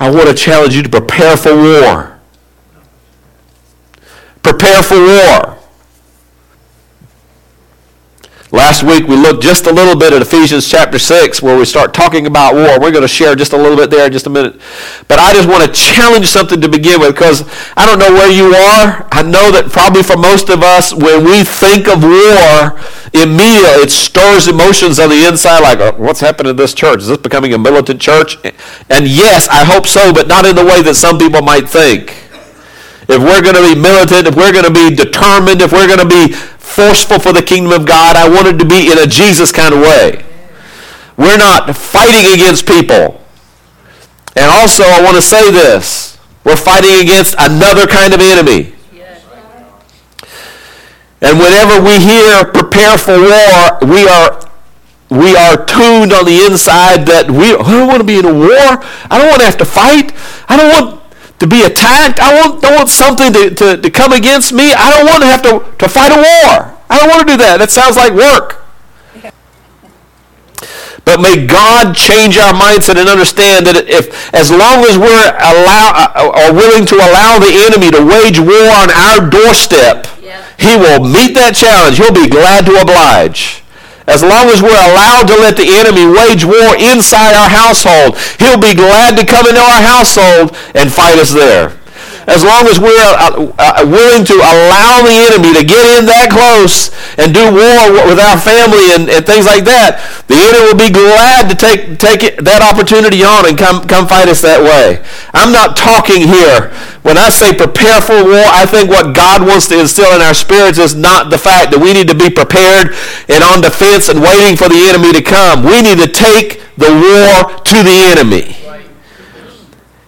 I want to challenge you to prepare for war. Prepare for war. Last week we looked just a little bit at Ephesians chapter 6 where we start talking about war. We're going to share just a little bit there in just a minute. But I just want to challenge something to begin with, because I don't know where you are. I know that probably for most of us, when we think of war, immediately it stirs emotions on the inside like, oh, what's happening in this church? Is this becoming a militant church? And yes, I hope so, but not in the way that some people might think. If we're going to be militant, if we're going to be determined, if we're going to be forceful for the kingdom of God, I want it to be in a Jesus kind of way. We're not fighting against people. And also, I want to say this. We're fighting against another kind of enemy. And whenever we hear prepare for war, we are tuned on the inside that I don't want to be in a war. I don't want to have to fight. I don't want to be attacked. I don't want something to come against me. I don't want to have to fight a war. I don't want to do that. That sounds like work. But may God change our mindset and understand that if, as long as we're willing to allow the enemy to wage war on our doorstep, he will meet that challenge. He'll be glad to oblige. As long as we're allowed to let the enemy wage war inside our household, he'll be glad to come into our household and fight us there. As long as we're willing to allow the enemy to get in that close and do war with our family and things like that, the enemy will be glad to take that opportunity on and come fight us that way. I'm not talking here. When I say prepare for war, I think what God wants to instill in our spirits is not the fact that we need to be prepared and on defense and waiting for the enemy to come. We need to take the war to the enemy.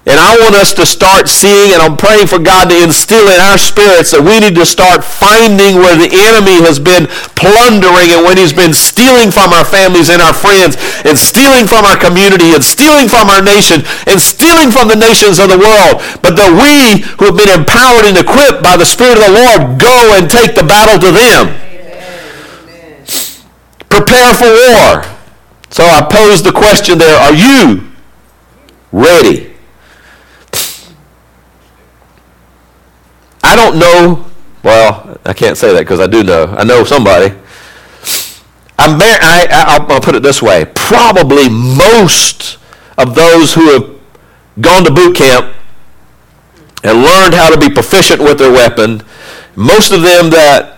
And I want us to start seeing, and I'm praying for God to instill in our spirits that we need to start finding where the enemy has been plundering and when he's been stealing from our families and our friends and stealing from our community and stealing from our nation and stealing from the nations of the world. But that we who have been empowered and equipped by the Spirit of the Lord go and take the battle to them. Amen. Prepare for war. So I pose the question there, are you ready? I don't know, well, I can't say that because I do know. I know somebody. I'll put it this way. Probably most of those who have gone to boot camp and learned how to be proficient with their weapon, most of them that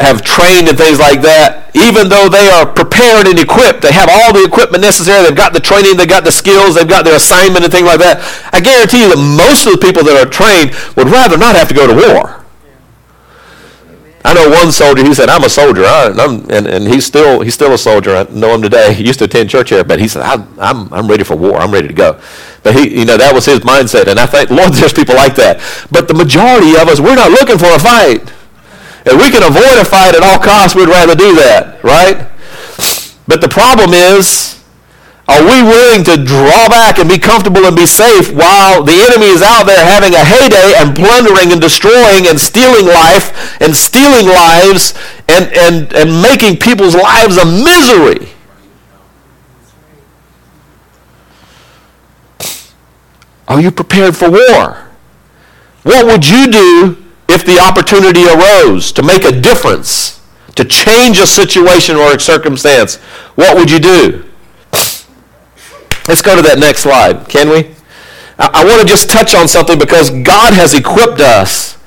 have trained and things like that, even though they are prepared and equipped, they have all the equipment necessary, they've got the training, they've got the skills, they've got their assignment and things like that, I guarantee you that most of the people that are trained would rather not have to go to war. I know one soldier, he said, I'm a soldier, and he's still a soldier. I know him today. He used to attend church here, but he said, I'm ready for war, I'm ready to go. But he, that was his mindset, and I thank Lord there's people like that. But the majority of us, we're not looking for a fight. If we can avoid a fight at all costs, we'd rather do that, right? But the problem is, are we willing to draw back and be comfortable and be safe while the enemy is out there having a heyday and plundering and destroying and stealing life and stealing lives and making people's lives a misery? Are you prepared for war? What would you do if the opportunity arose to make a difference, to change a situation or a circumstance? What would you do? Let's go to that next slide, can we? I want to just touch on something because God has equipped us.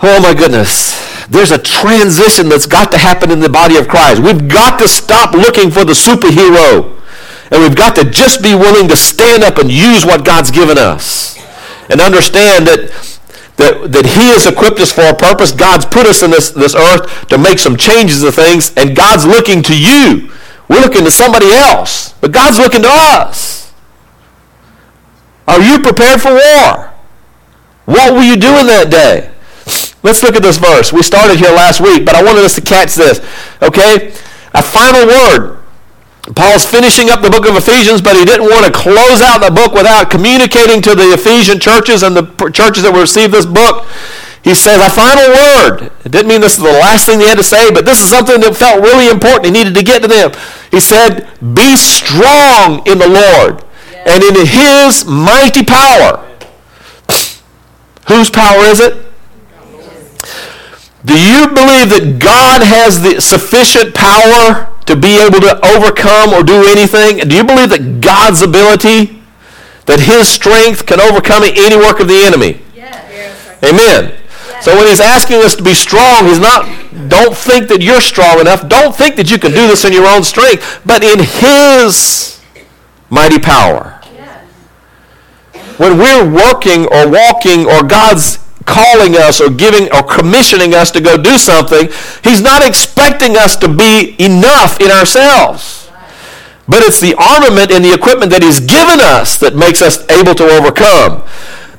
Oh my goodness. There's a transition that's got to happen in the body of Christ. We've got to stop looking for the superhero. And we've got to just be willing to stand up and use what God's given us. And understand that he has equipped us for a purpose. God's put us in this earth to make some changes to things, and God's looking to you. We're looking to somebody else, but God's looking to us. Are you prepared for war? What were you doing that day? Let's look at this verse. We started here last week, but I wanted us to catch this. Okay? A final word. Paul's finishing up the book of Ephesians, but he didn't want to close out the book without communicating to the Ephesian churches and the churches that will receive this book. He says, a final word. It didn't mean this is the last thing they had to say, but this is something that felt really important. He needed to get to them. He said, be strong in the Lord and in his mighty power. Whose power is it? Do you believe that God has the sufficient power to be able to overcome or do anything? Do you believe that God's ability, that his strength can overcome any work of the enemy? Yes. Amen. Yes. So when he's asking us to be strong, he's not, don't think that you're strong enough. Don't think that you can do this in your own strength, but in his mighty power. Yes. When we're working or walking or God's calling us or giving or commissioning us to go do something, he's not expecting us to be enough in ourselves. But it's the armament and the equipment that he's given us that makes us able to overcome.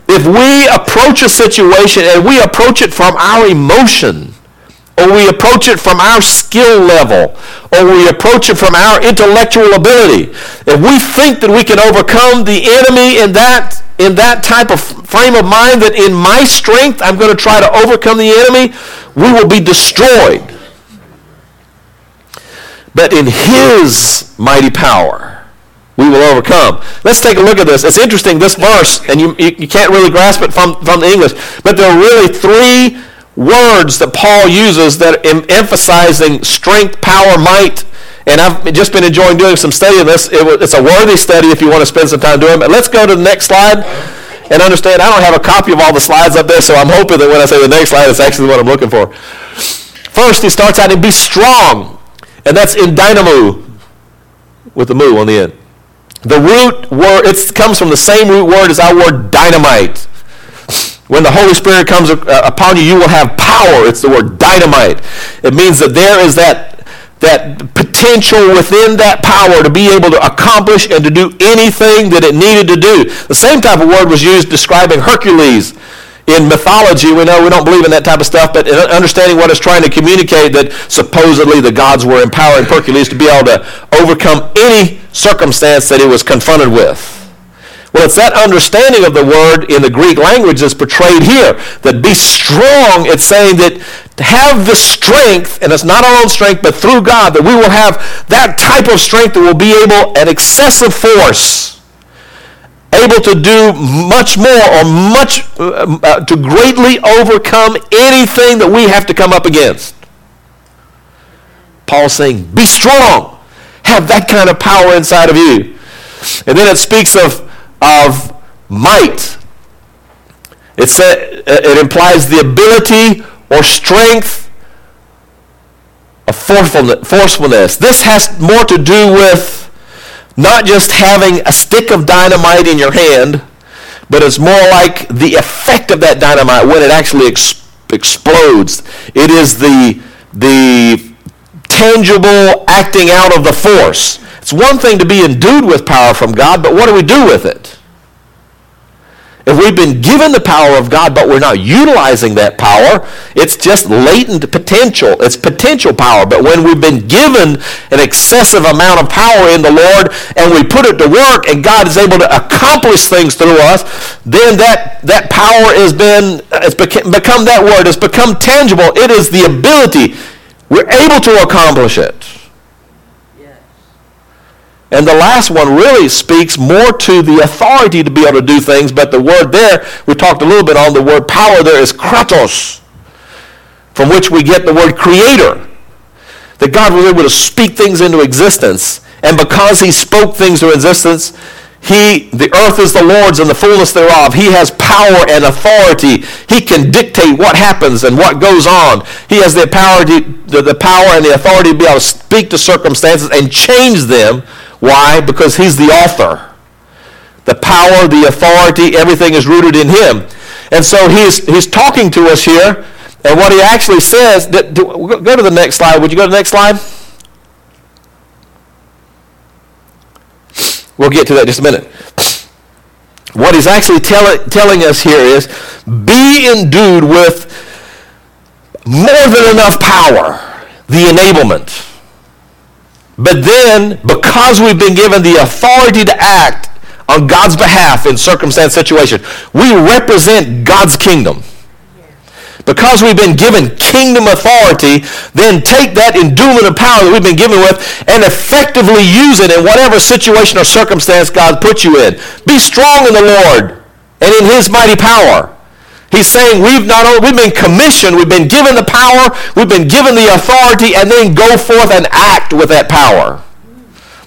If we approach a situation and we approach it from our emotion, or we approach it from our skill level, or we approach it from our intellectual ability, if we think that we can overcome the enemy in that type of frame of mind, that in my strength I'm going to try to overcome the enemy, we will be destroyed. But in his mighty power, we will overcome. Let's take a look at this. It's interesting, this verse, and you can't really grasp it from the English, but there are really three words that Paul uses that are emphasizing strength, power, might. And I've just been enjoying doing some study of this. It's a worthy study if you want to spend some time doing it. But let's go to the next slide and understand. I don't have a copy of all the slides up there, so I'm hoping that when I say the next slide, it's actually what I'm looking for. First, he starts out in be strong, and that's in dynamo with the moo on the end. The root word, it comes from the same root word as our word dynamite. When the Holy Spirit comes upon you, you will have power. It's the word dynamite. It means that there is that potential within that power to be able to accomplish and to do anything that it needed to do. The same type of word was used describing Hercules in mythology. We know we don't believe in that type of stuff, but in understanding what it's trying to communicate, that supposedly the gods were empowering Hercules to be able to overcome any circumstance that he was confronted with. Well, it's that understanding of the word in the Greek language that's portrayed here. That be strong, it's saying that to have the strength, and it's not our own strength, but through God, that we will have that type of strength that will be able, an excessive force, able to do much more or to greatly overcome anything that we have to come up against. Paul's saying, be strong. Have that kind of power inside of you. And then it speaks of might. It implies the ability or strength of forcefulness. This has more to do with not just having a stick of dynamite in your hand, but it's more like the effect of that dynamite when it actually explodes. It is the tangible acting out of the force. It's one thing to be endued with power from God, but what do we do with it? If we've been given the power of God, but we're not utilizing that power, it's just latent potential. It's potential power. But when we've been given an excessive amount of power in the Lord, and we put it to work, and God is able to accomplish things through us, then that power has become that word. It's become tangible. It is the ability. We're able to accomplish it. And the last one really speaks more to the authority to be able to do things, but the word there, we talked a little bit on the word power there, is kratos, from which we get the word creator. That God was able to speak things into existence, and because he spoke things into existence, the earth is the Lord's and the fullness thereof. He has power and authority. He can dictate what happens and what goes on. He has the power and the authority to be able to speak to circumstances and change them. Why? Because he's the author. The power, the authority, everything is rooted in him. And so he's talking to us here, and what he actually says, go to the next slide. Would you go to the next slide? We'll get to that in just a minute. What he's actually telling us here is, be endued with more than enough power, the enablement. But then, because we've been given the authority to act on God's behalf in circumstance situation, we represent God's kingdom. because we've been given kingdom authority, then take that endowment of power that we've been given with and effectively use it in whatever situation or circumstance God puts you in. Be strong in the Lord and in his mighty power. He's saying we've been commissioned, we've been given the power, we've been given the authority, and then go forth and act with that power.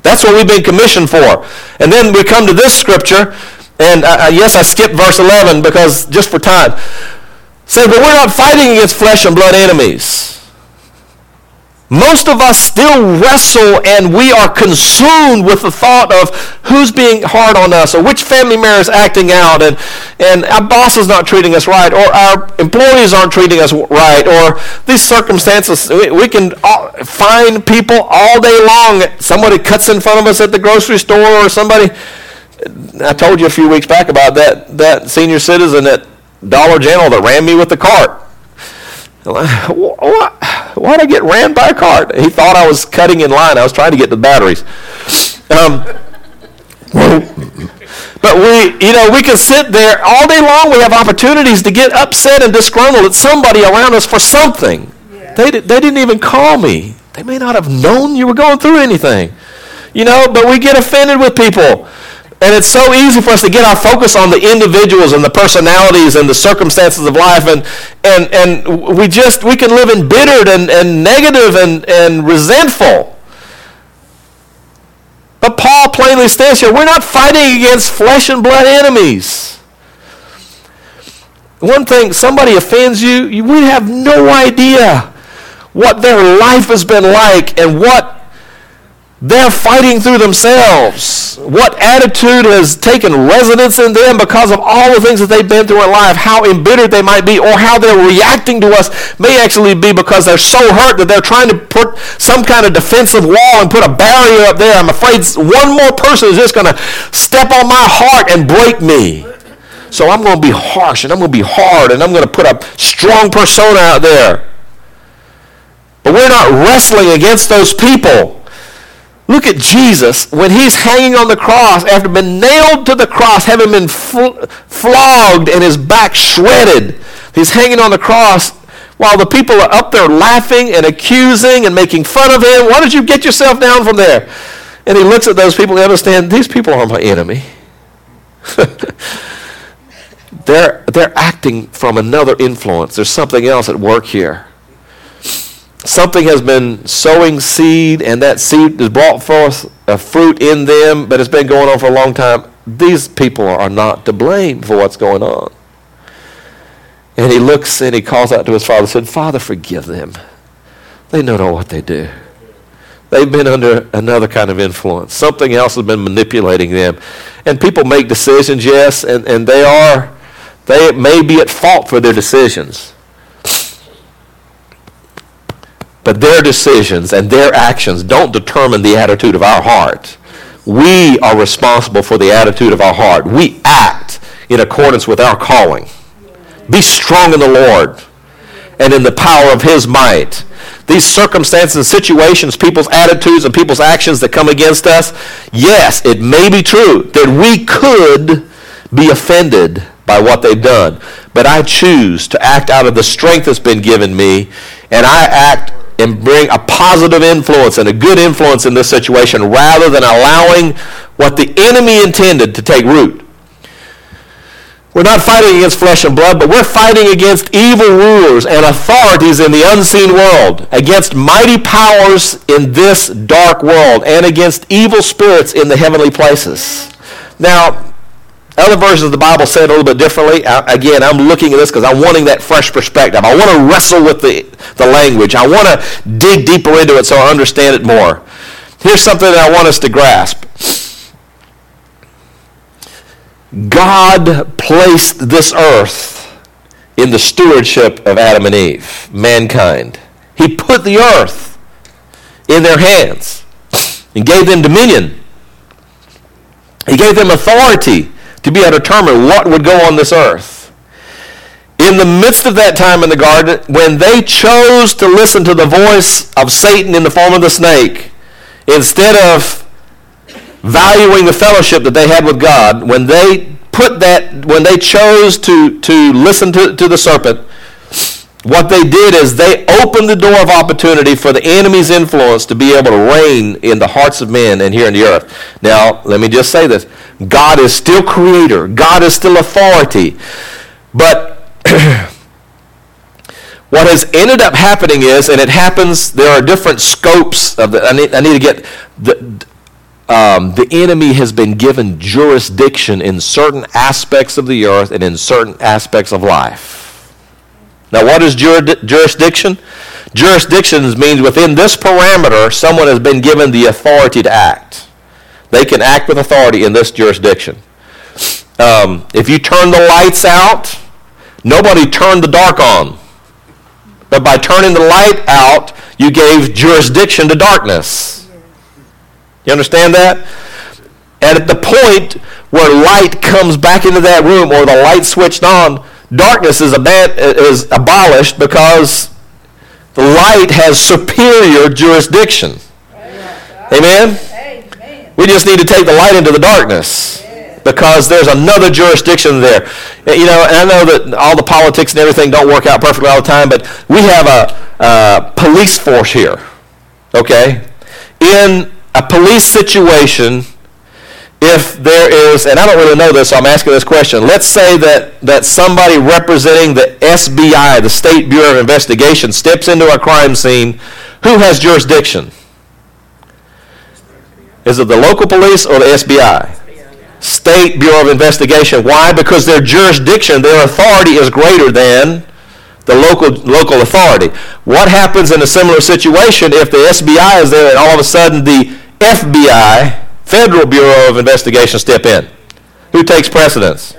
That's what we've been commissioned for. And then we come to this scripture, and yes, I skipped verse 11 because just for time. Say, but we're not fighting against flesh and blood enemies. Most of us still wrestle, and we are consumed with the thought of who's being hard on us, or which family member is acting out, and our boss is not treating us right, or our employees aren't treating us right, or these circumstances. We can find people all day long. Somebody cuts in front of us at the grocery store, or somebody. I told you a few weeks back about that senior citizen at Dollar General that ran me with the cart. Why'd I get ran by a cart? He thought I was cutting in line. I was trying to get the batteries. But we can sit there all day long. We have opportunities to get upset and disgruntled at somebody around us for something. Yeah. They didn't even call me. They may not have known you were going through anything. But we get offended with people. And it's so easy for us to get our focus on the individuals and the personalities and the circumstances of life, and we can live embittered and negative and resentful. But Paul plainly states here, we're not fighting against flesh and blood enemies. One thing, somebody offends you, we have no idea what their life has been like and what they're fighting through themselves. What attitude has taken residence in them because of all the things that they've been through in life, how embittered they might be, or how they're reacting to us may actually be because they're so hurt that they're trying to put some kind of defensive wall and put a barrier up there. I'm afraid one more person is just going to step on my heart and break me. So I'm going to be harsh, and I'm going to be hard, and I'm going to put a strong persona out there. But we're not wrestling against those people. Look at Jesus when he's hanging on the cross after being nailed to the cross, having been flogged and his back shredded. He's hanging on the cross while the people are up there laughing and accusing and making fun of him. Why don't you get yourself down from there? And he looks at those people and understands, these people are my enemy. They're acting from another influence. There's something else at work here. Something has been sowing seed, and that seed has brought forth a fruit in them, but it's been going on for a long time. These people are not to blame for what's going on. And he looks and he calls out to his father and said, Father, forgive them. They don't know what they do. They've been under another kind of influence. Something else has been manipulating them. And people make decisions, yes, and they may be at fault for their decisions. But their decisions and their actions don't determine the attitude of our heart. We are responsible for the attitude of our heart. We act in accordance with our calling. Be strong in the Lord and in the power of his might. These circumstances and situations, people's attitudes and people's actions that come against us, yes, it may be true that we could be offended by what they've done. But I choose to act out of the strength that's been given me, and I act and bring a positive influence and a good influence in this situation rather than allowing what the enemy intended to take root. We're not fighting against flesh and blood, but we're fighting against evil rulers and authorities in the unseen world, against mighty powers in this dark world, and against evil spirits in the heavenly places. Now, other versions of the Bible say it a little bit differently. Again, I'm looking at this because I'm wanting that fresh perspective. I want to wrestle with the language. I want to dig deeper into it so I understand it more. Here's something that I want us to grasp. God placed this earth in the stewardship of Adam and Eve, mankind. He put the earth in their hands and gave them dominion. He gave them authority to be able to determine what would go on this earth. In the midst of that time in the garden, when they chose to listen to the voice of Satan in the form of the snake, instead of valuing the fellowship that they had with God, when they chose to listen to the serpent, what they did is they opened the door of opportunity for the enemy's influence to be able to reign in the hearts of men and here in the earth. Now, let me just say this. God is still creator. God is still authority. But what has ended up happening is, and it happens, there are different scopes of the, I need to get, the enemy has been given jurisdiction in certain aspects of the earth and in certain aspects of life. Now, what is jurisdiction? Jurisdiction means within this parameter, someone has been given the authority to act. They can act with authority in this jurisdiction. If you turn the lights out, nobody turned the dark on. But by turning the light out, you gave jurisdiction to darkness. You understand that? And at the point where light comes back into that room or the light switched on, darkness is abolished because the light has superior jurisdiction. Amen? Amen? We just need to take the light into the darkness because there's another jurisdiction there. You know, and I know that all the politics and everything don't work out perfectly all the time, but we have a police force here, okay? In a police situation, if there is, and I don't really know this, so I'm asking this question. Let's say that somebody representing the SBI, the State Bureau of Investigation, steps into a crime scene. Who has jurisdiction? Is it the local police or the SBI? State Bureau of Investigation. Why? Because their jurisdiction, their authority is greater than the local authority. What happens in a similar situation if the SBI is there and all of a sudden the FBI, Federal Bureau of Investigation, step in? Who takes precedence?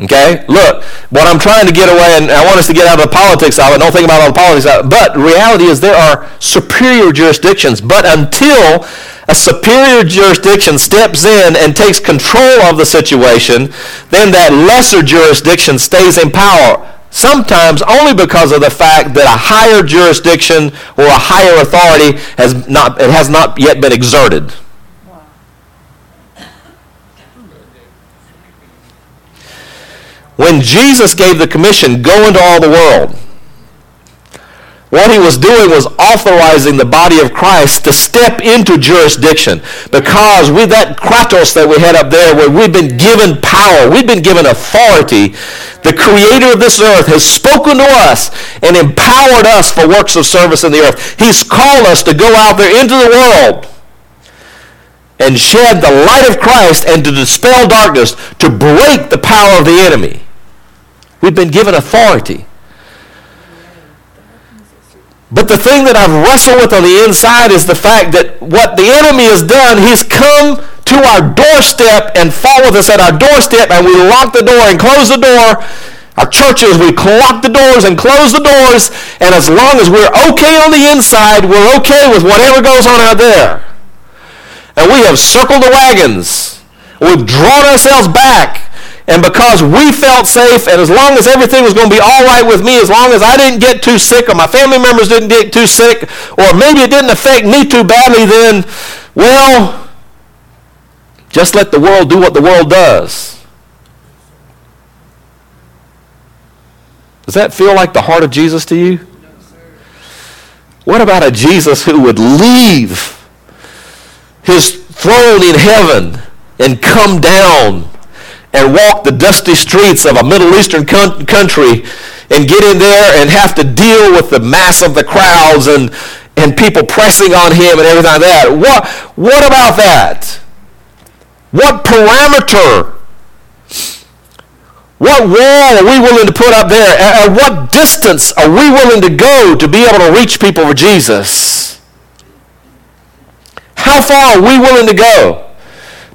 Okay? Look, what I'm trying to get away, and I want us to get out of the politics of it, don't think about all the politics of it, but reality is there are superior jurisdictions, but until a superior jurisdiction steps in and takes control of the situation, then that lesser jurisdiction stays in power. Sometimes only because of the fact that a higher jurisdiction or a higher authority has not yet been exerted. Wow. When Jesus gave the commission, go into all the world, what he was doing was authorizing the body of Christ to step into jurisdiction, because with that kratos that we had up there, where we've been given power, we've been given authority, the creator of this earth has spoken to us and empowered us for works of service in the earth. He's called us to go out there into the world and shed the light of Christ and to dispel darkness, to break the power of the enemy. We've been given authority. But the thing that I've wrestled with on the inside is the fact that what the enemy has done, he's come to our doorstep and followed us at our doorstep, and we lock the door and close the door. Our churches, we lock the doors and close the doors, and as long as we're okay on the inside, we're okay with whatever goes on out there. And we have circled the wagons. We've drawn ourselves back. And because we felt safe, and as long as everything was going to be all right with me, as long as I didn't get too sick or my family members didn't get too sick, or maybe it didn't affect me too badly, then, well, just let the world do what the world does. Does that feel like the heart of Jesus to you? No, sir. What about a Jesus who would leave his throne in heaven and come down and walk the dusty streets of a Middle Eastern country and get in there and have to deal with the mass of the crowds and people pressing on him and everything like that? What about that? What parameter? What wall are we willing to put up there? At what distance are we willing to go to be able to reach people for Jesus? How far are we willing to go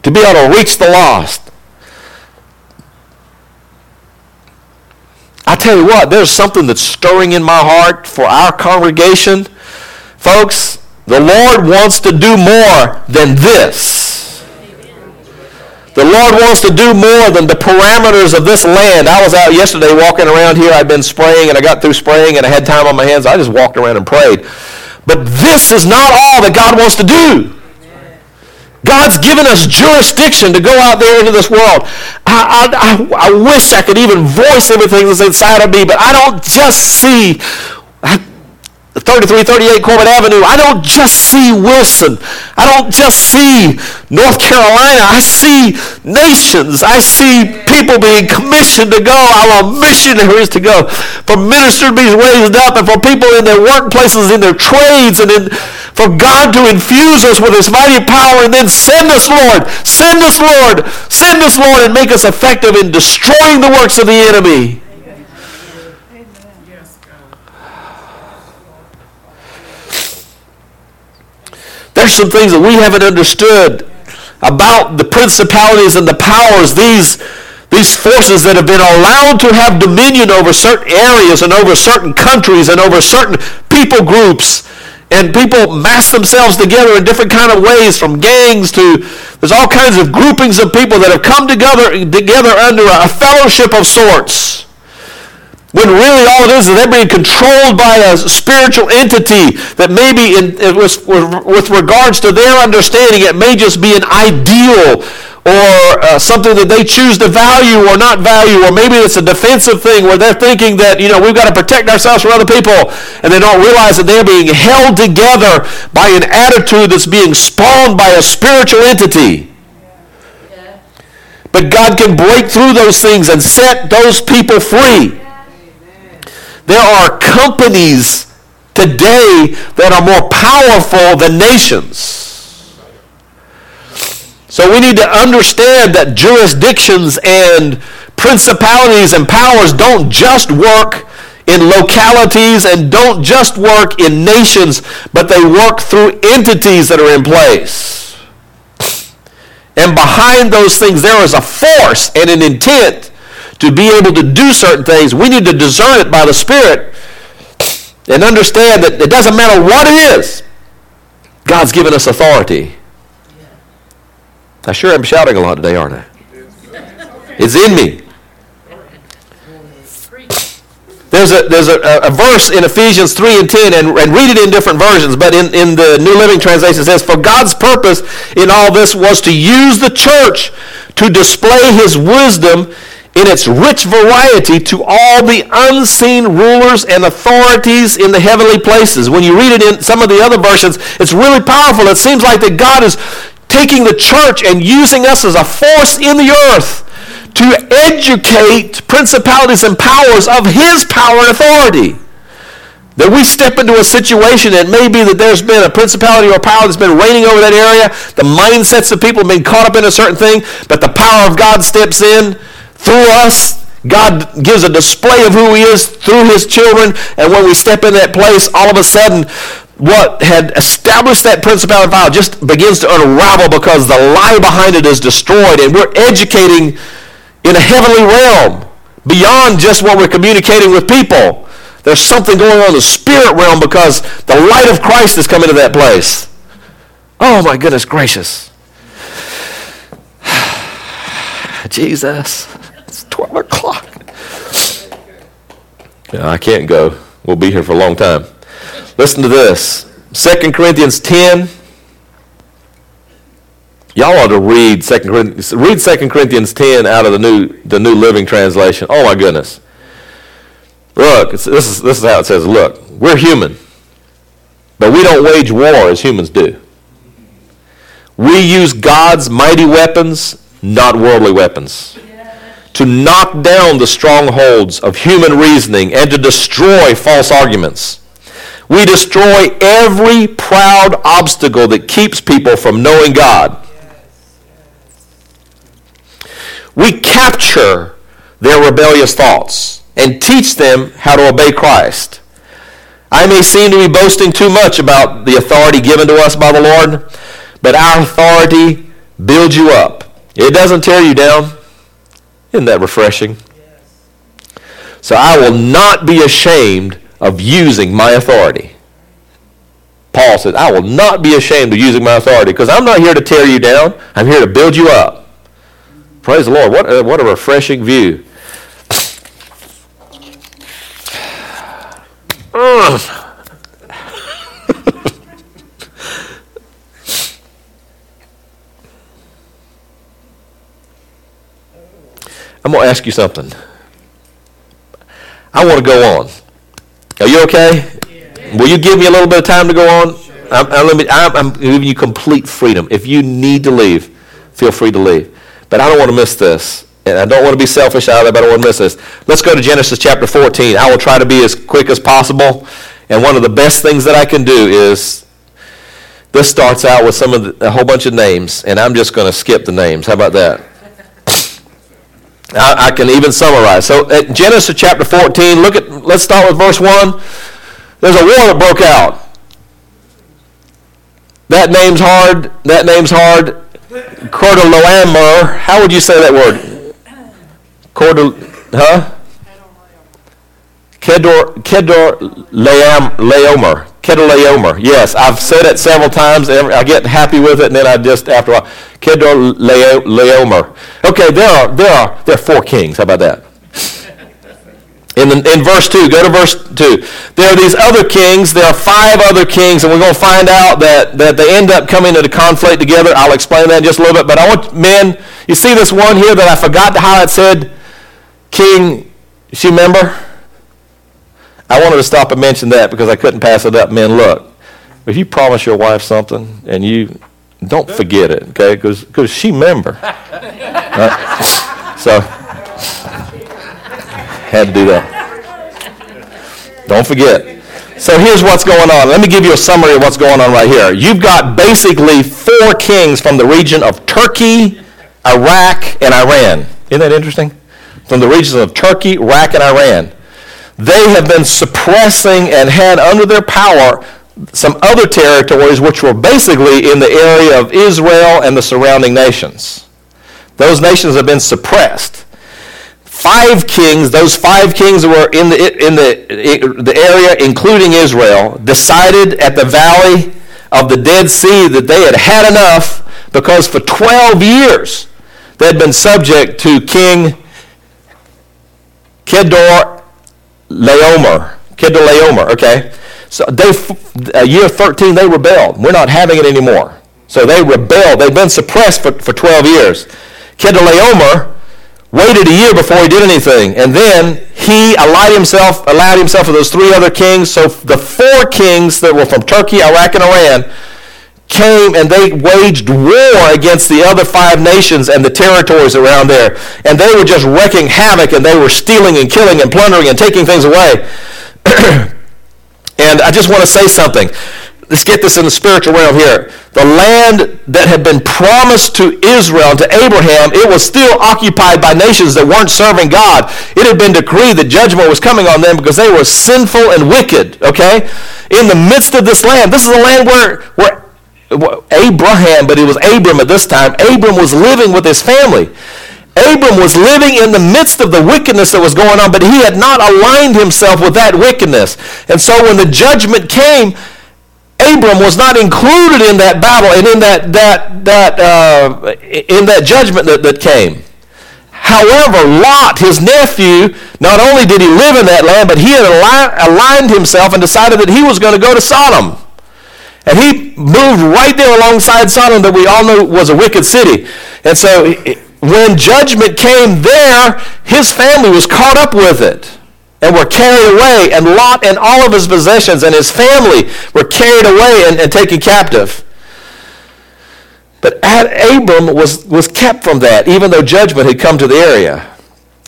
to be able to reach the lost? I tell you what, there's something that's stirring in my heart for our congregation. Folks, the Lord wants to do more than this. The Lord wants to do more than the parameters of this land. I was out yesterday walking around here. I'd been spraying, and I got through spraying, and I had time on my hands. I just walked around and prayed. But this is not all that God wants to do. God's given us jurisdiction to go out there into this world. I wish I could even voice everything that's inside of me, but I don't just see 3338 Corbin Avenue. I don't just see Wilson. I don't just see North Carolina. I see nations. I see people being commissioned to go. I want missionaries to go. For ministers being raised up, and for people in their workplaces, in their trades, and for God to infuse us with His mighty power, and then send us, Lord. Send us, Lord. Send us, Lord, and make us effective in destroying the works of the enemy. There's some things that we haven't understood about the principalities and the powers, these forces that have been allowed to have dominion over certain areas and over certain countries and over certain people groups. And people mass themselves together in different kind of ways, from gangs to, there's all kinds of groupings of people that have come together under a fellowship of sorts. When really all it is they're being controlled by a spiritual entity that maybe with regards to their understanding, it may just be an ideal or something that they choose to value or not value, or maybe it's a defensive thing where they're thinking that, we've got to protect ourselves from other people, and they don't realize that they're being held together by an attitude that's being spawned by a spiritual entity. Yeah. But God can break through those things and set those people free. There are companies today that are more powerful than nations. So we need to understand that jurisdictions and principalities and powers don't just work in localities and don't just work in nations, but they work through entities that are in place. And behind those things, there is a force and an intent to be able to do certain things. We need to discern it by the Spirit and understand that it doesn't matter what it is. God's given us authority. I sure am shouting a lot today, aren't I? It's in me. There's a verse in Ephesians 3:10, and read it in different versions, but in the New Living Translation it says, "For God's purpose in all this was to use the church to display His wisdom in its rich variety to all the unseen rulers and authorities in the heavenly places." When you read it in some of the other versions, it's really powerful. It seems like that God is taking the church and using us as a force in the earth to educate principalities and powers of His power and authority. That we step into a situation, and maybe that there's been a principality or a power that's been reigning over that area. The mindsets of people have been caught up in a certain thing, but the power of God steps in. Through us, God gives a display of who He is through His children, and when we step in that place, all of a sudden, what had established that principality power just begins to unravel, because the lie behind it is destroyed, and we're educating in a heavenly realm beyond just what we're communicating with people. There's something going on in the spirit realm because the light of Christ has come into that place. Oh my goodness gracious. Jesus. 12 o'clock. I can't go. We'll be here for a long time. Listen to this. 2 Corinthians 10. Y'all ought to read 2 Corinthians 10 out of the New Living Translation. Oh my goodness. Look, this is how it says. Look, we're human, but we don't wage war as humans do. We use God's mighty weapons, not worldly weapons, to knock down the strongholds of human reasoning and to destroy false arguments. We destroy every proud obstacle that keeps people from knowing God. We capture their rebellious thoughts and teach them how to obey Christ. I may seem to be boasting too much about the authority given to us by the Lord, but our authority builds you up. It doesn't tear you down. Isn't that refreshing? Yes. So I will not be ashamed of using my authority. Paul said, I will not be ashamed of using my authority, because I'm not here to tear you down. I'm here to build you up. Praise the Lord. What a refreshing view. I'm going to ask you something. I want to go on. Are you okay? Yeah. Will you give me a little bit of time to go on? Sure. I'm giving you complete freedom. If you need to leave, feel free to leave. But I don't want to miss this. And I don't want to be selfish either, but I don't want to miss this. Let's go to Genesis chapter 14. I will try to be as quick as possible. And one of the best things that I can do is, this starts out with a whole bunch of names, and I'm just going to skip the names. How about that? I can even summarize. So at Genesis chapter 14, let's start with verse 1. There's a war that broke out. That name's hard. Kedorlaomer. How would you say that word? Kedorlaomer. Kedorlaomer. Yes, I've said it several times. I get happy with it, and then I just, after a while, Kedorlaomer. Okay, there are four kings. How about that? In verse 2, go to verse 2. There are these other kings. There are five other kings, and we're going to find out that they end up coming into conflict together. I'll explain that in just a little bit. But I want men, you see this one here that I forgot to highlight, said King, you remember? I wanted to stop and mention that because I couldn't pass it up. Men, look, if you promise your wife something and you don't forget it, okay, because she member. Right? So, had to do that. Don't forget. So here's what's going on. Let me give you a summary of what's going on right here. You've got basically four kings from the region of Turkey, Iraq, and Iran. Isn't that interesting? From the regions of Turkey, Iraq, and Iran. They have been suppressing and had under their power some other territories which were basically in the area of Israel and the surrounding nations. Those nations have been suppressed. Those five kings that were in the area, including Israel, decided at the valley of the Dead Sea that they had had enough because for 12 years they had been subject to King Kedorlaomer, okay? So year 13, they rebelled. We're not having it anymore. So they rebelled. They've been suppressed for 12 years. Kedorlaomer waited a year before he did anything, and then he allied himself with those three other kings. So the four kings that were from Turkey, Iraq, and Iran came and they waged war against the other five nations and the territories around there. And they were just wrecking havoc, and they were stealing and killing and plundering and taking things away. And I just want to say something. Let's get this in the spiritual realm here. The land that had been promised to Israel, to Abraham, it was still occupied by nations that weren't serving God. It had been decreed that judgment was coming on them because they were sinful and wicked, okay? In the midst of this land, this is a land where Abraham, but it was Abram at this time. Abram was living with his family. Abram was living in the midst of the wickedness that was going on, but he had not aligned himself with that wickedness. And so when the judgment came, Abram was not included in that battle and in that judgment that came. However, Lot, his nephew, not only did he live in that land, but he had aligned himself and decided that he was going to go to Sodom. And he moved right there alongside Sodom that we all know was a wicked city. And so when judgment came there, his family was caught up with it and were carried away. And Lot and all of his possessions and his family were carried away and taken captive. But Abram was kept from that, even though judgment had come to the area.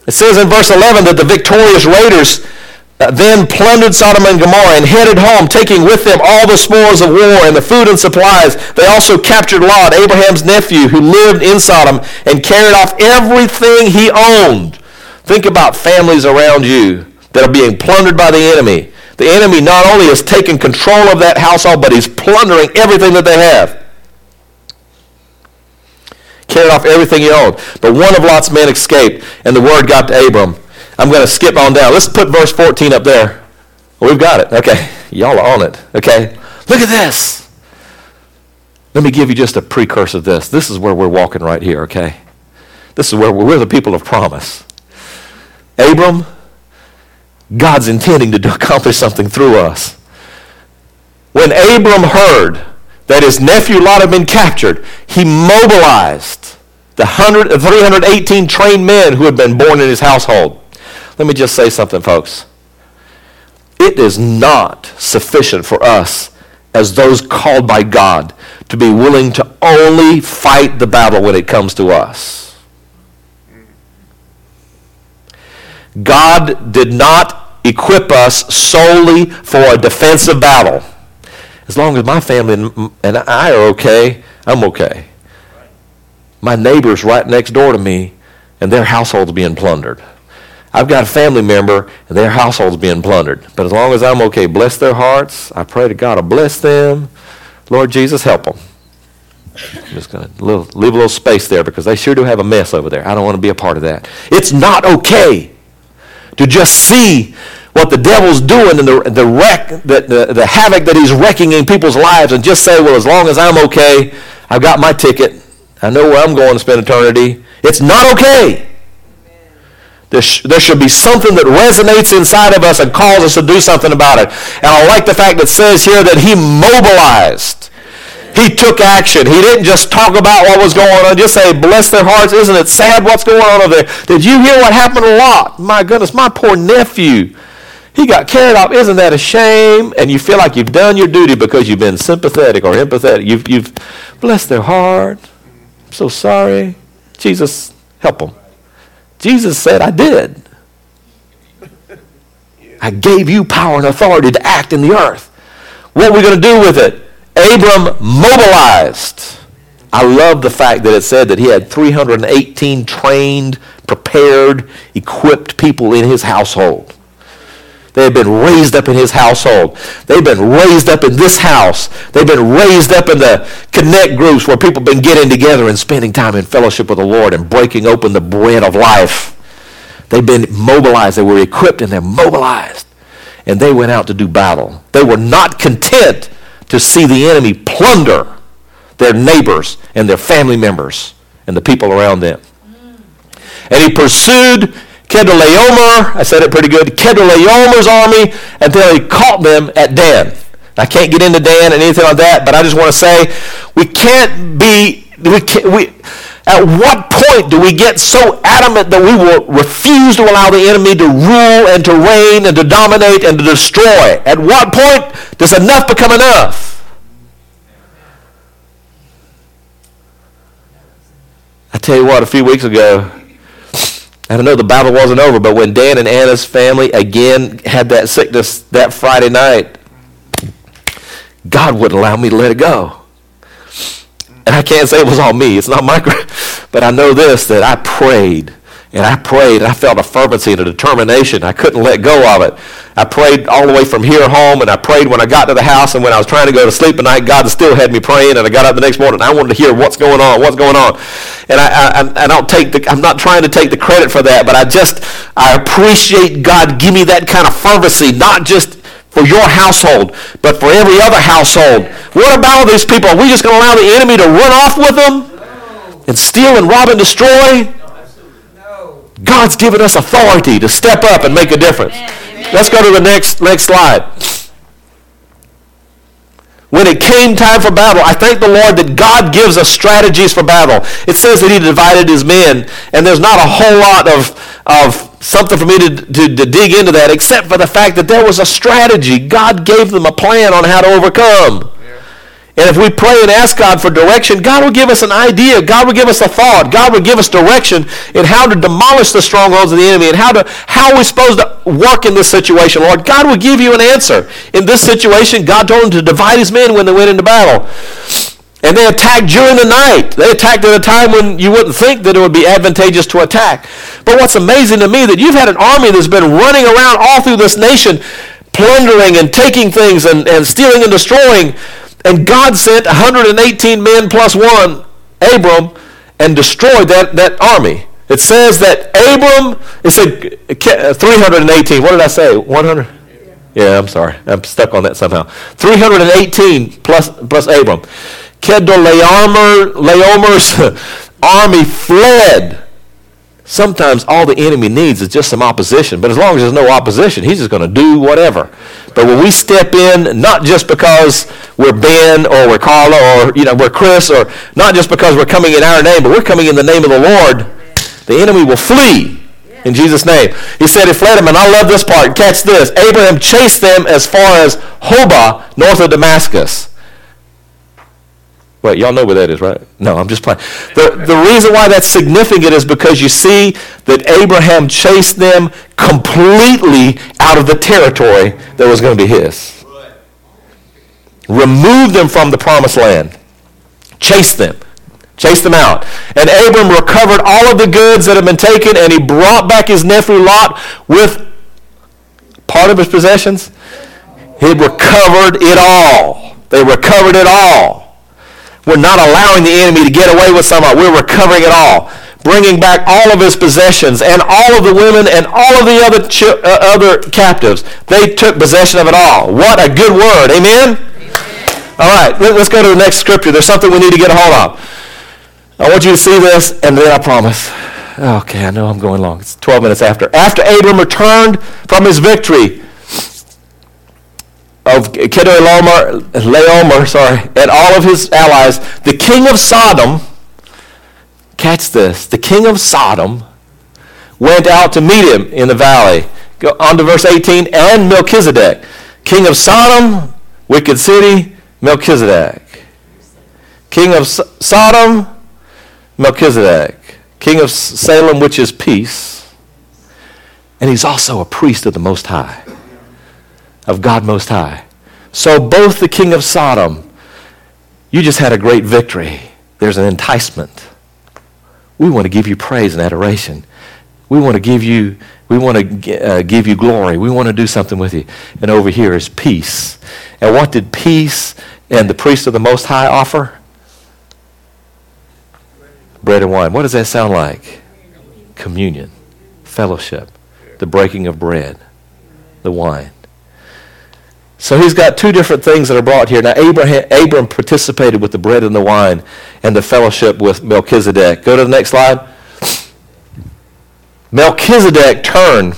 It says in verse 11 that the victorious raiders then plundered Sodom and Gomorrah and headed home, taking with them all the spoils of war and the food and supplies. They also captured Lot, Abraham's nephew, who lived in Sodom, and carried off everything he owned. Think about families around you that are being plundered by the enemy. The enemy not only has taken control of that household, but he's plundering everything that they have. Carried off everything he owned. But one of Lot's men escaped, and the word got to Abram. I'm going to skip on down. Let's put verse 14 up there. We've got it. Okay. Y'all are on it. Okay. Look at this. Let me give you just a precursor of this. This is where we're walking right here, okay? This is where we're the people of promise. Abram, God's intending to accomplish something through us. When Abram heard that his nephew Lot had been captured, he mobilized the 318 trained men who had been born in his household. Let me just say something, folks. It is not sufficient for us as those called by God to be willing to only fight the battle when it comes to us. God did not equip us solely for a defensive battle. As long as my family and I are okay, I'm okay. My neighbor's right next door to me, and their household's being plundered. I've got a family member, and their household's being plundered. But as long as I'm okay, bless their hearts. I pray to God to bless them. Lord Jesus, help them. I'm just going to leave a little space there because they sure do have a mess over there. I don't want to be a part of that. It's not okay to just see what the devil's doing and the havoc that he's wrecking in people's lives and just say, well, as long as I'm okay, I've got my ticket. I know where I'm going to spend eternity. It's not okay. There should be something that resonates inside of us and calls us to do something about it. And I like the fact that it says here that he mobilized. He took action. He didn't just talk about what was going on. Just say, bless their hearts. Isn't it sad what's going on over there? Did you hear what happened to Lot? My goodness, my poor nephew. He got carried off. Isn't that a shame? And you feel like you've done your duty because you've been sympathetic or empathetic. You've blessed their heart. I'm so sorry. Jesus, help them. Jesus said, I did. I gave you power and authority to act in the earth. What are we going to do with it? Abram mobilized. I love the fact that it said that he had 318 trained, prepared, equipped people in his household. They had been raised up in his household. They've been raised up in this house. They've been raised up in the connect groups where people have been getting together and spending time in fellowship with the Lord and breaking open the bread of life. They've been mobilized. They were equipped and they're mobilized. And they went out to do battle. They were not content to see the enemy plunder their neighbors and their family members and the people around them. And he pursued Kedorlaomer, I said it pretty good, Kedorlaomer's army, until he caught them at Dan. I can't get into Dan and anything like that, but I just want to say, at what point do we get so adamant that we will refuse to allow the enemy to rule and to reign and to dominate and to destroy? At what point does enough become enough? I tell you what, a few weeks ago, and I know the battle wasn't over, but when Dan and Anna's family again had that sickness that Friday night, God wouldn't allow me to let it go. And I can't say it was all me. It's not my, but I know this, that I prayed. And I prayed, and I felt a fervency and a determination. I couldn't let go of it. I prayed all the way from here home, and I prayed when I got to the house, and when I was trying to go to sleep at night, God still had me praying, and I got up the next morning, and I wanted to hear what's going on. And I don't take I'm not trying to take the credit for that, but I appreciate God give me that kind of fervency, not just for your household, but for every other household. What about all these people? Are we just going to allow the enemy to run off with them and steal and rob and destroy? God's given us authority to step up and make a difference. Amen. Let's go to the next slide. When it came time for battle, I thank the Lord that God gives us strategies for battle. It says that he divided his men, and there's not a whole lot of something for me to dig into that, except for the fact that there was a strategy. God gave them a plan on how to overcome. And if we pray and ask God for direction, God will give us an idea. God will give us a thought. God will give us direction in how to demolish the strongholds of the enemy and how we're supposed to work in this situation. Lord, God will give you an answer. In this situation, God told him to divide his men when they went into battle. And they attacked during the night. They attacked at a time when you wouldn't think that it would be advantageous to attack. But what's amazing to me that you've had an army that's been running around all through this nation, plundering and taking things and stealing and destroying. And God sent 118 men plus one, Abram, and destroyed that army. It says that Abram, it said 318. What did I say? 100? Yeah, I'm sorry. I'm stuck on that somehow. 318 plus Abram. Kedorlaomer's army fled. Sometimes all the enemy needs is just some opposition. But as long as there's no opposition, he's just going to do whatever. But when we step in, not just because we're Ben or we're Carla or we're Chris, or not just because we're coming in our name, but we're coming in the name of the Lord, the enemy will flee in Jesus' name. He said he fled him, and I love this part. Catch this. Abraham chased them as far as Hobah, north of Damascus. Wait, y'all know where that is, right? No, I'm just playing. The reason why that's significant is because you see that Abraham chased them completely out of the territory that was going to be his. Remove them from the promised land. Chase them. Chase them out. And Abram recovered all of the goods that had been taken, and he brought back his nephew Lot with part of his possessions. He recovered it all. They recovered it all. We're not allowing the enemy to get away with some of it. We're recovering it all. Bringing back all of his possessions and all of the women and all of the other captives. They took possession of it all. What a good word. Amen? Amen. All right, let's go to the next scripture. There's something we need to get a hold of. I want you to see this, and then I promise. Okay, I know I'm going long. It's 12 minutes after. After Abram returned from his victory of Kedorlaomer, and all of his allies, the king of Sodom, catch this, the king of Sodom went out to meet him in the valley. Go on to verse 18, and Melchizedek, king of Sodom, wicked city, Melchizedek. King of Sodom, Melchizedek. King of Salem, which is peace. And he's also a priest of the Most High. Of God Most High. So both the king of Sodom, you just had a great victory. There's an enticement. We want to give you praise and adoration. We want to give you glory. We want to do something with you. And over here is peace. And what did peace and the priest of the Most High offer? Bread and wine. What does that sound like? Communion, fellowship, the breaking of bread, the wine. So he's got two different things that are brought here. Now, Abram participated with the bread and the wine and the fellowship with Melchizedek. Go to the next slide. Melchizedek turned.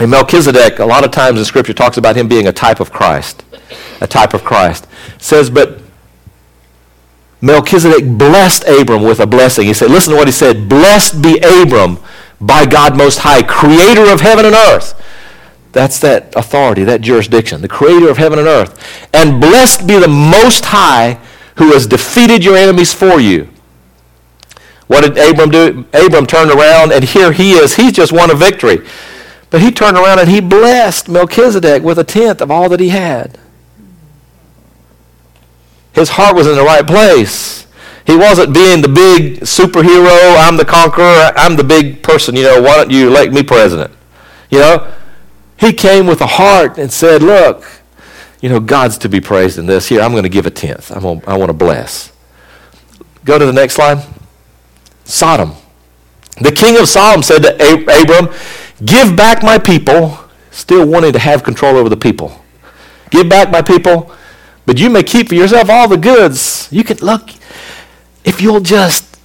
And Melchizedek, a lot of times in Scripture, talks about him being a type of Christ. A type of Christ. It says, but Melchizedek blessed Abram with a blessing. He said, listen to what he said. Blessed be Abram by God Most High, creator of heaven and earth. That's that authority, that jurisdiction, the creator of heaven and earth. And blessed be the Most High who has defeated your enemies for you. What did Abram do? Abram turned around, and here he is. He's just won a victory. But he turned around and he blessed Melchizedek with 1/10 of all that he had. His heart was in the right place. He wasn't being the big superhero, I'm the conqueror, I'm the big person, why don't you elect me president? He came with a heart and said, look, God's to be praised in this. Here, I'm going to give 1/10. I want to bless. Go to the next slide. Sodom. The king of Sodom said to Abram, give back my people, still wanting to have control over the people. Give back my people, but you may keep for yourself all the goods. You can, look, if you'll just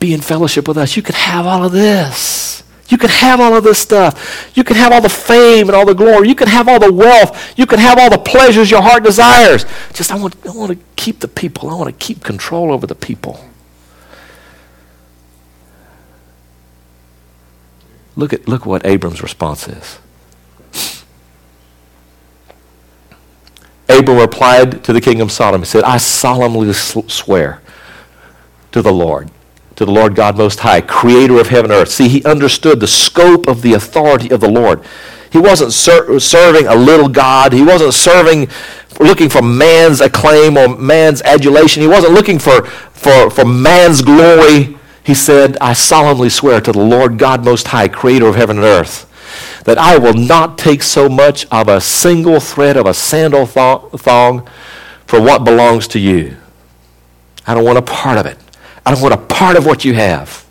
be in fellowship with us, you can have all of this. You can have all of this stuff. You can have all the fame and all the glory. You can have all the wealth. You can have all the pleasures your heart desires. Just I want to keep the people. I want to keep control over the people. Look what Abram's response is. Abram replied to the king of Sodom. He said, I solemnly swear to the Lord. To the Lord God Most High, creator of heaven and earth. See, he understood the scope of the authority of the Lord. He wasn't serving a little God. He wasn't looking for man's acclaim or man's adulation. He wasn't looking for man's glory. He said, I solemnly swear to the Lord God Most High, creator of heaven and earth, that I will not take so much of a single thread of a sandal thong for what belongs to you. I don't want a part of it. I don't want a part of what you have.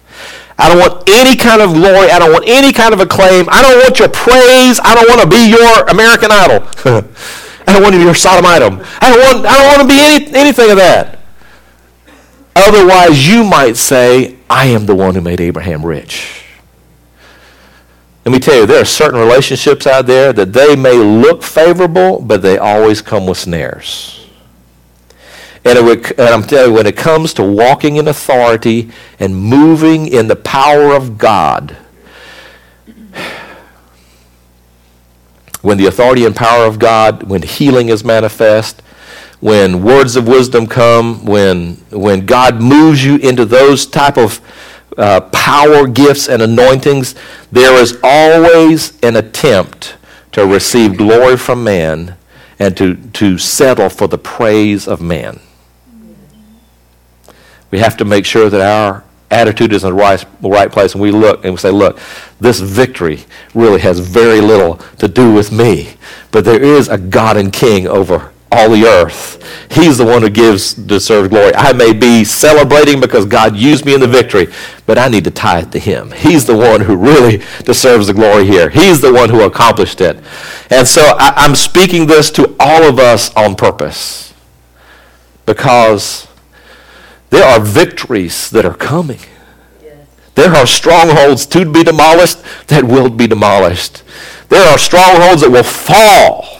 I don't want any kind of glory. I don't want any kind of acclaim. I don't want your praise. I don't want to be your American Idol. I don't want to be your Sodom Idol. I don't want to be anything of that. Otherwise, you might say, I am the one who made Abraham rich. Let me tell you, there are certain relationships out there that they may look favorable, but they always come with snares. And I'm telling you, when it comes to walking in authority and moving in the power of God, when the authority and power of God, when healing is manifest, when words of wisdom come, when God moves you into those type of power gifts and anointings, there is always an attempt to receive glory from man and to settle for the praise of man. We have to make sure that our attitude is in the right place, and we look and we say, look, this victory really has very little to do with me, but there is a God and King over all the earth. He's the one who gives deserved glory. I may be celebrating because God used me in the victory, but I need to tie it to him. He's the one who really deserves the glory here. He's the one who accomplished it. And so I'm speaking this to all of us on purpose, because there are victories that are coming. There are strongholds to be demolished that will be demolished. There are strongholds that will fall.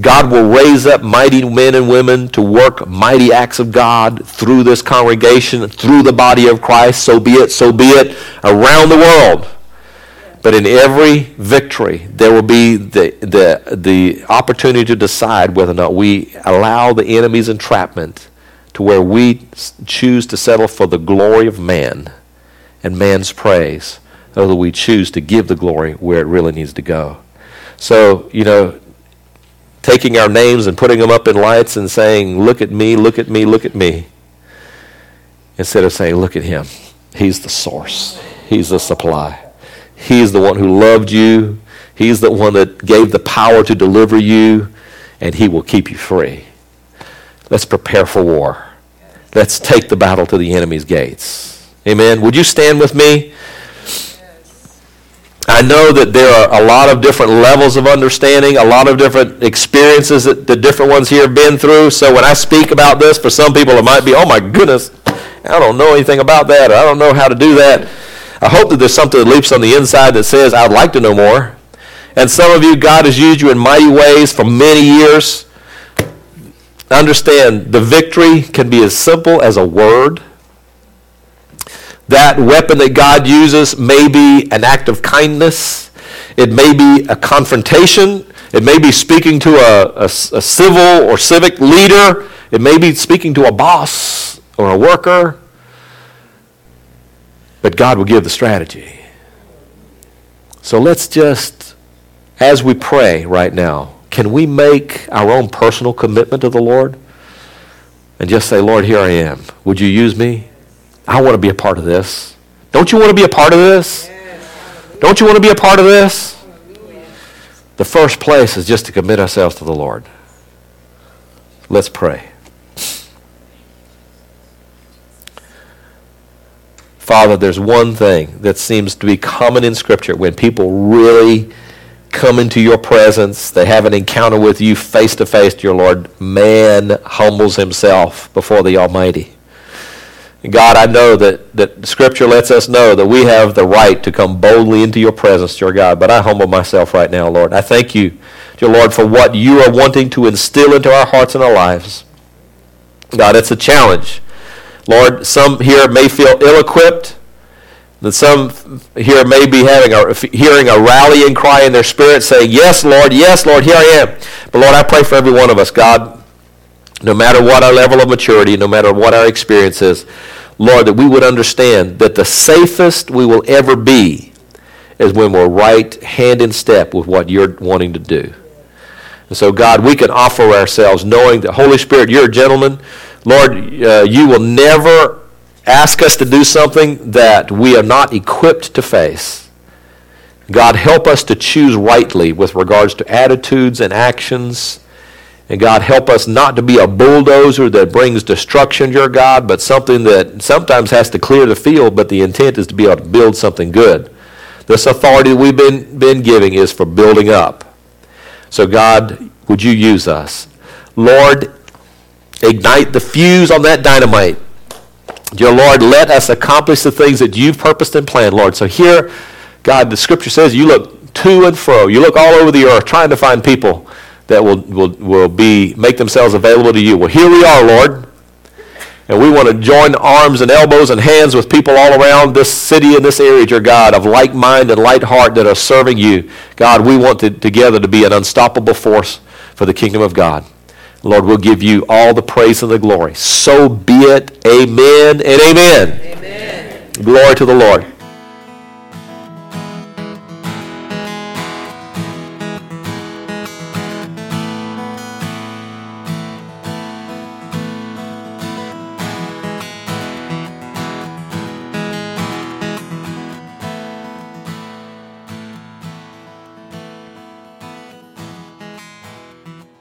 God will raise up mighty men and women to work mighty acts of God through this congregation, through the body of Christ. So be it, around the world. But in every victory, there will be the opportunity to decide whether or not we allow the enemy's entrapment to where we choose to settle for the glory of man and man's praise, or that we choose to give the glory where it really needs to go. So, you know, taking our names and putting them up in lights and saying, look at me, look at me, look at me, instead of saying, look at him. He's the source. He's the supply. He's the one who loved you. He's the one that gave the power to deliver you, and he will keep you free. Let's prepare for war. Let's take the battle to the enemy's gates. Amen. Would you stand with me? I know that there are a lot of different levels of understanding, a lot of different experiences that the different ones here have been through. So when I speak about this, for some people it might be, oh my goodness, I don't know anything about that, or I don't know how to do that. I hope that there's something that leaps on the inside that says, I'd like to know more. And some of you, God has used you in mighty ways for many years. Understand, the victory can be as simple as a word. That weapon that God uses may be an act of kindness. It may be a confrontation. It may be speaking to a civil or civic leader. It may be speaking to a boss or a worker. But God will give the strategy. So let's just, as we pray right now, can we make our own personal commitment to the Lord and just say, Lord, here I am. Would you use me? I want to be a part of this. Don't you want to be a part of this? Don't you want to be a part of this? The first place is just to commit ourselves to the Lord. Let's pray. Father, there's one thing that seems to be common in Scripture. When people really come into your presence, they have an encounter with you face to face, dear Lord, man humbles himself before the Almighty. God, I know that Scripture lets us know that we have the right to come boldly into your presence, dear God, but I humble myself right now, Lord. I thank you, dear Lord, for what you are wanting to instill into our hearts and our lives. God, it's a challenge. Lord, some here may feel ill-equipped, that some here may be hearing a rallying cry in their spirit saying, yes, Lord, here I am. But Lord, I pray for every one of us, God, no matter what our level of maturity, no matter what our experience is, Lord, that we would understand that the safest we will ever be is when we're right hand in step with what you're wanting to do. And so, God, we can offer ourselves knowing that, Holy Spirit, you're a gentleman. Lord, you will never ask us to do something that we are not equipped to face. God, help us to choose rightly with regards to attitudes and actions. And God, help us not to be a bulldozer that brings destruction, dear God, but something that sometimes has to clear the field, but the intent is to be able to build something good. This authority we've been giving is for building up. So God, would you use us? Lord, ignite the fuse on that dynamite. Dear Lord, let us accomplish the things that you've purposed and planned, Lord. So here, God, the scripture says you look to and fro. You look all over the earth trying to find people that will make themselves available to you. Well, here we are, Lord. And we want to join arms and elbows and hands with people all around this city and this area, dear God, of like mind and light heart that are serving you. God, we want together to be an unstoppable force for the kingdom of God. Lord, we'll give you all the praise and the glory. So be it. Amen and amen. Amen. Glory to the Lord.